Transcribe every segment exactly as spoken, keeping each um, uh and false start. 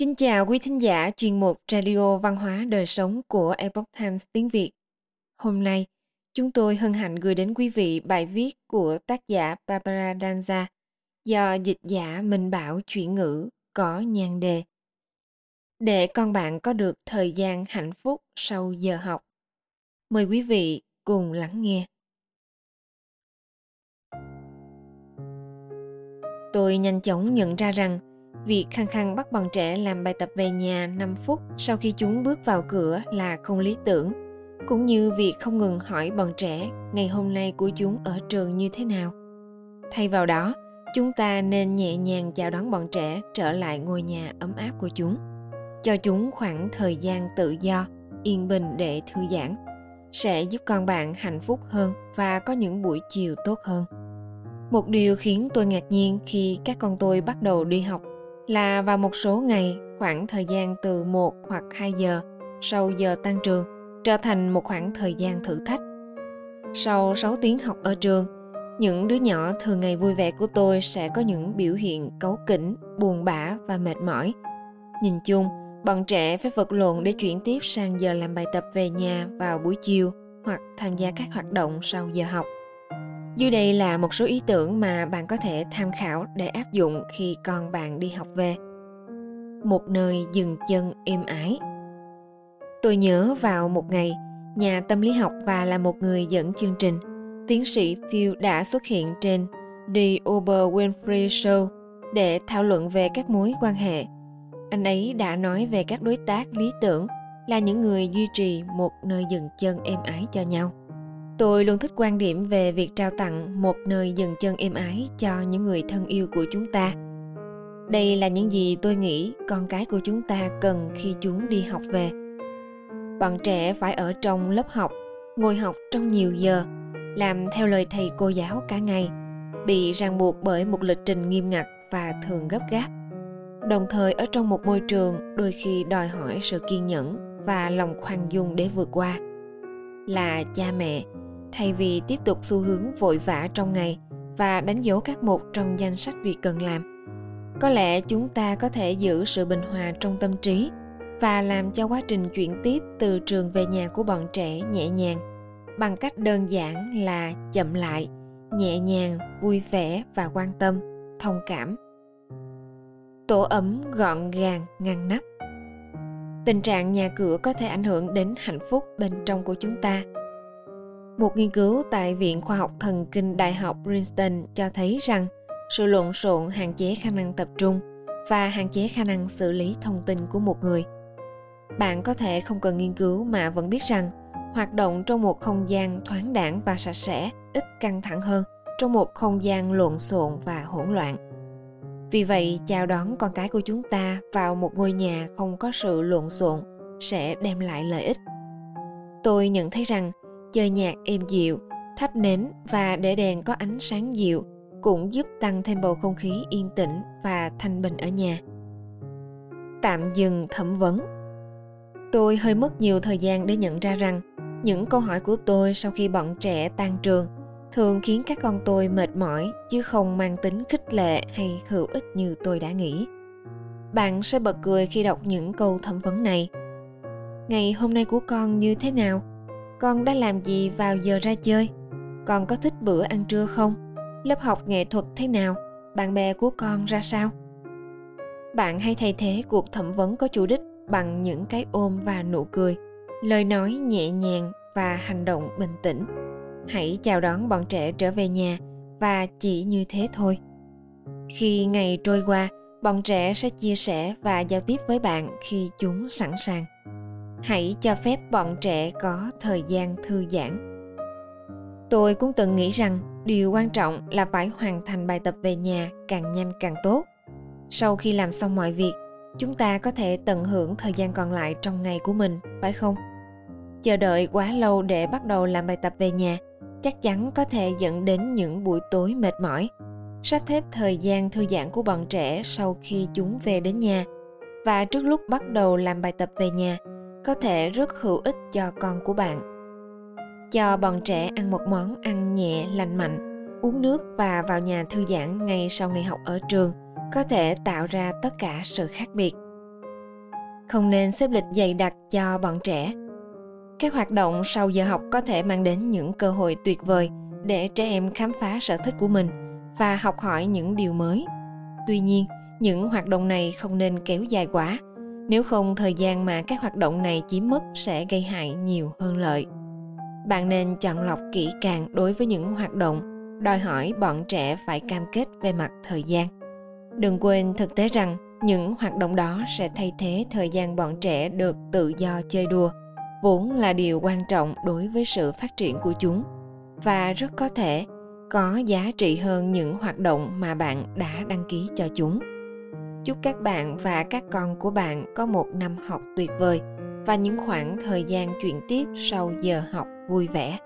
Kính chào quý thính giả chuyên mục Radio Văn hóa Đời Sống của Epoch Times tiếng Việt. Hôm nay, chúng tôi hân hạnh gửi đến quý vị bài viết của tác giả Barbara Danza do dịch giả Minh Bảo chuyển ngữ có nhan đề Để con bạn có được thời gian hạnh phúc sau giờ học. Mời quý vị cùng lắng nghe. Tôi nhanh chóng nhận ra rằng việc khăng khăng bắt bọn trẻ làm bài tập về nhà năm phút sau khi chúng bước vào cửa là không lý tưởng, cũng như việc không ngừng hỏi bọn trẻ ngày hôm nay của chúng ở trường như thế nào. Thay vào đó, chúng ta nên nhẹ nhàng chào đón bọn trẻ trở lại ngôi nhà ấm áp của chúng, cho chúng khoảng thời gian tự do, yên bình để thư giãn, sẽ giúp con bạn hạnh phúc hơn và có những buổi chiều tốt hơn. Một điều khiến tôi ngạc nhiên khi các con tôi bắt đầu đi học là vào một số ngày, khoảng thời gian từ một hoặc hai giờ sau giờ tan trường trở thành một khoảng thời gian thử thách. Sau sáu tiếng học ở trường, những đứa nhỏ thường ngày vui vẻ của tôi sẽ có những biểu hiện cáu kỉnh, buồn bã và mệt mỏi. Nhìn chung, bọn trẻ phải vật lộn để chuyển tiếp sang giờ làm bài tập về nhà vào buổi chiều hoặc tham gia các hoạt động sau giờ học. Dưới đây là một số ý tưởng mà bạn có thể tham khảo để áp dụng khi con bạn đi học về. Một nơi dừng chân êm ái. Tôi nhớ vào một ngày, nhà tâm lý học và là một người dẫn chương trình, tiến sĩ Phil đã xuất hiện trên The Oprah Winfrey Show để thảo luận về các mối quan hệ. Anh ấy đã nói về các đối tác lý tưởng là những người duy trì một nơi dừng chân êm ái cho nhau. Tôi luôn thích quan điểm về việc trao tặng một nơi dừng chân êm ái cho những người thân yêu của chúng ta. Đây là những gì tôi nghĩ con cái của chúng ta cần khi chúng đi học về. Bọn trẻ phải ở trong lớp học, ngồi học trong nhiều giờ, làm theo lời thầy cô giáo cả ngày, bị ràng buộc bởi một lịch trình nghiêm ngặt và thường gấp gáp. Đồng thời ở trong một môi trường đôi khi đòi hỏi sự kiên nhẫn và lòng khoan dung để vượt qua. Là cha mẹ, thay vì tiếp tục xu hướng vội vã trong ngày và đánh dấu các mục trong danh sách việc cần làm, có lẽ chúng ta có thể giữ sự bình hòa trong tâm trí và làm cho quá trình chuyển tiếp từ trường về nhà của bọn trẻ nhẹ nhàng bằng cách đơn giản là chậm lại, nhẹ nhàng, vui vẻ và quan tâm, thông cảm. Tổ ấm gọn gàng, ngăn nắp. Tình trạng nhà cửa có thể ảnh hưởng đến hạnh phúc bên trong của chúng ta. Một nghiên cứu tại Viện Khoa học Thần kinh Đại học Princeton cho thấy rằng sự lộn xộn hạn chế khả năng tập trung và hạn chế khả năng xử lý thông tin của một người. Bạn có thể không cần nghiên cứu mà vẫn biết rằng hoạt động trong một không gian thoáng đãng và sạch sẽ ít căng thẳng hơn trong một không gian lộn xộn và hỗn loạn. Vì vậy, chào đón con cái của chúng ta vào một ngôi nhà không có sự lộn xộn sẽ đem lại lợi ích. Tôi nhận thấy rằng chơi nhạc êm dịu, thắp nến và để đèn có ánh sáng dịu cũng giúp tăng thêm bầu không khí yên tĩnh và thanh bình ở nhà. Tạm dừng thẩm vấn. Tôi hơi mất nhiều thời gian để nhận ra rằng những câu hỏi của tôi sau khi bọn trẻ tan trường thường khiến các con tôi mệt mỏi chứ không mang tính khích lệ hay hữu ích như tôi đã nghĩ. Bạn sẽ bật cười khi đọc những câu thẩm vấn này. Ngày hôm nay của con như thế nào? Con đã làm gì vào giờ ra chơi? Con có thích bữa ăn trưa không? Lớp học nghệ thuật thế nào? Bạn bè của con ra sao? Bạn hãy thay thế cuộc thẩm vấn có chủ đích bằng những cái ôm và nụ cười, lời nói nhẹ nhàng và hành động bình tĩnh. Hãy chào đón bọn trẻ trở về nhà và chỉ như thế thôi. Khi ngày trôi qua, bọn trẻ sẽ chia sẻ và giao tiếp với bạn khi chúng sẵn sàng. Hãy cho phép bọn trẻ có thời gian thư giãn. Tôi cũng từng nghĩ rằng điều quan trọng là phải hoàn thành bài tập về nhà càng nhanh càng tốt. Sau khi làm xong mọi việc, chúng ta có thể tận hưởng thời gian còn lại trong ngày của mình, phải không? Chờ đợi quá lâu để bắt đầu làm bài tập về nhà chắc chắn có thể dẫn đến những buổi tối mệt mỏi. Sắp xếp thời gian thư giãn của bọn trẻ sau khi chúng về đến nhà và trước lúc bắt đầu làm bài tập về nhà có thể rất hữu ích cho con của bạn. Cho bọn trẻ ăn một món ăn nhẹ lành mạnh, uống nước và vào nhà thư giãn ngay sau ngày học ở trường có thể tạo ra tất cả sự khác biệt. Không nên xếp lịch dày đặc cho bọn trẻ. Các hoạt động sau giờ học có thể mang đến những cơ hội tuyệt vời để trẻ em khám phá sở thích của mình và học hỏi những điều mới. Tuy nhiên, những hoạt động này không nên kéo dài quá. Nếu không, thời gian mà các hoạt động này chiếm mất sẽ gây hại nhiều hơn lợi. Bạn nên chọn lọc kỹ càng đối với những hoạt động đòi hỏi bọn trẻ phải cam kết về mặt thời gian. Đừng quên thực tế rằng những hoạt động đó sẽ thay thế thời gian bọn trẻ được tự do chơi đùa, vốn là điều quan trọng đối với sự phát triển của chúng, và rất có thể có giá trị hơn những hoạt động mà bạn đã đăng ký cho chúng. Chúc các bạn và các con của bạn có một năm học tuyệt vời và những khoảng thời gian chuyển tiếp sau giờ học vui vẻ.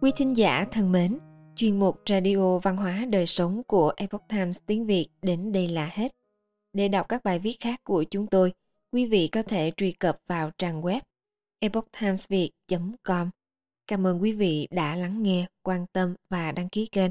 Quý thính giả thân mến, chuyên mục Radio Văn hóa Đời Sống của Epoch Times tiếng Việt đến đây là hết. Để đọc các bài viết khác của chúng tôi, quý vị có thể truy cập vào trang web epoch times việt chấm com. Cảm ơn quý vị đã lắng nghe, quan tâm và đăng ký kênh.